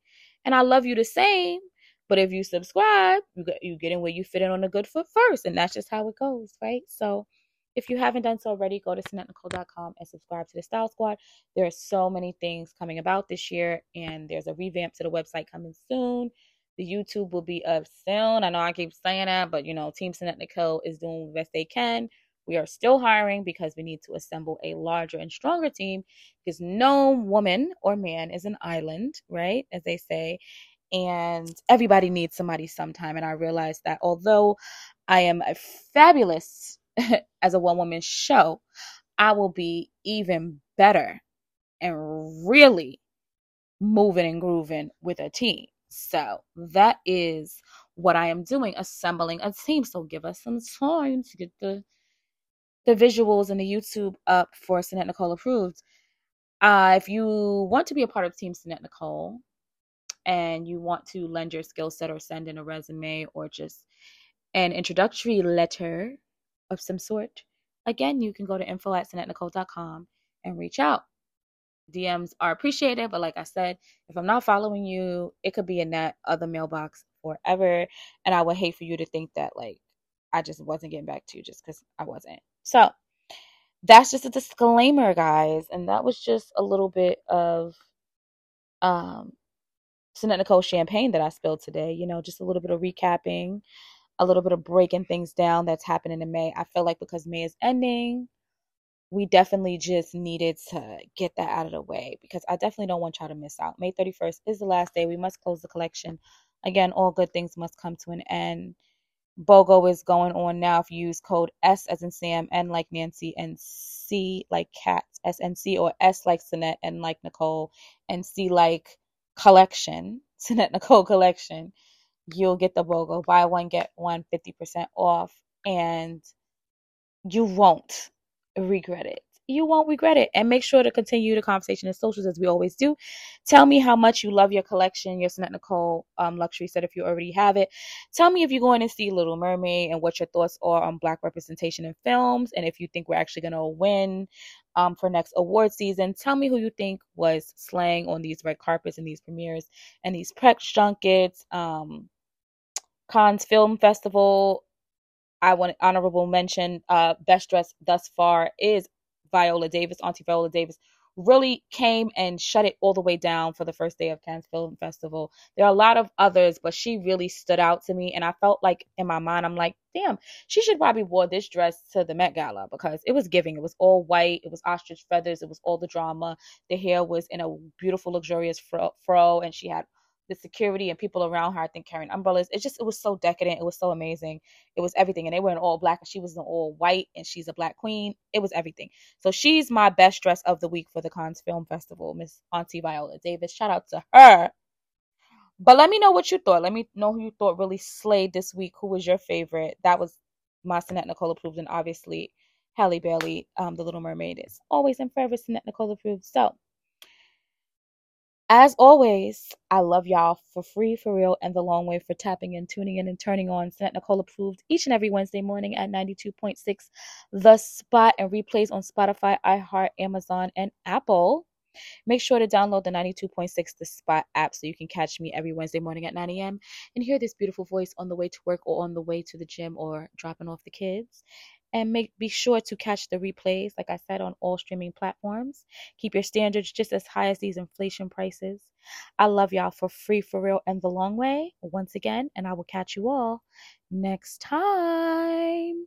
And I love you the same, but if you subscribe, you get in where you fit in on a good foot first, and that's just how it goes, right? So if you haven't done so already, go to SannetteNicole.com and subscribe to the Style Squad. There are so many things coming about this year, and there's a revamp to the website coming soon. The YouTube will be up soon. I know I keep saying that, but, you know, Team Sannette Nicole is doing the best they can. We are still hiring because we need to assemble a larger and stronger team, because no woman or man is an island, right, as they say, and everybody needs somebody sometime. And I realized that although I am a fabulous as a one-woman show, I will be even better and really moving and grooving with a team. So that is what I am doing, assembling a team. So give us some time to get the visuals and the YouTube up for Sannette Nicole Approved. If you want to be a part of Team Sannette Nicole and you want to lend your skill set or send in a resume or just an introductory letter of some sort, again, you can go to info@SannetteNicole.com and reach out. DMs are appreciated, but like I said, if I'm not following you, it could be in that other mailbox forever, and I would hate for you to think that, like, I just wasn't getting back to you just because I wasn't. So that's just a disclaimer, guys, and that was just a little bit of Sannette Nicole champagne that I spilled today. You know, just a little bit of recapping, a little bit of breaking things down that's happening in May. I feel like because May is ending, we definitely just needed to get that out of the way, because I definitely don't want y'all to miss out. May 31st is the last day. We must close the collection. Again, all good things must come to an end. BOGO is going on now. If you use code S as in Sam, N like Nancy, and C like Cat, SNC, or S like Sannette, N like Nicole, and C like Collection, Sannette Nicole Collection, you'll get the BOGO. Buy one, get one, 50% off, and you won't regret it. You won't regret it. And make sure to continue the conversation in socials as we always do. Tell me how much you love your collection, your Sannette Nicole luxury set if you already have it. Tell me if you're going to see Little Mermaid and what your thoughts are on Black representation in films, and if you think we're actually going to win for next award season. Tell me who you think was slaying on these red carpets and these premieres and these press junkets. Cannes Film Festival, I want honorable mention, best dressed thus far is Viola Davis. Auntie Viola Davis really came and shut it all the way down for the first day of Cannes Film Festival. There are a lot of others, but she really stood out to me, and I felt like in my mind, I'm like, damn, she should probably wore this dress to the Met Gala, because it was giving. It was all white. It was ostrich feathers. It was all the drama. The hair was in a beautiful, luxurious fro, and she had the security and people around her, I think, carrying umbrellas. It was so decadent. It was so amazing. It was everything. And they were in all black, and she was in all white, and she's a Black queen. It was everything. So she's my best dress of the week for the Cannes Film Festival, Miss Auntie Viola Davis. Shout out to her. But let me know what you thought. Let me know who you thought really slayed this week. Who was your favorite? That was my Sannette Nicole Approved, and obviously Halle Bailey, The Little Mermaid, is always and forever Sannette Nicole Approved. So as always, I love y'all for free, for real, and the long way for tapping in, tuning in, and turning on Sannette Nicole Approved each and every Wednesday morning at 92.6 The Spot, and replays on Spotify, iHeart, Amazon, and Apple. Make sure to download the 92.6 The Spot app so you can catch me every Wednesday morning at 9 a.m. and hear this beautiful voice on the way to work or on the way to the gym or dropping off the kids. And be sure to catch the replays, like I said, on all streaming platforms. Keep your standards just as high as these inflation prices. I love y'all for free, for real, and the long way once again. And I will catch you all next time.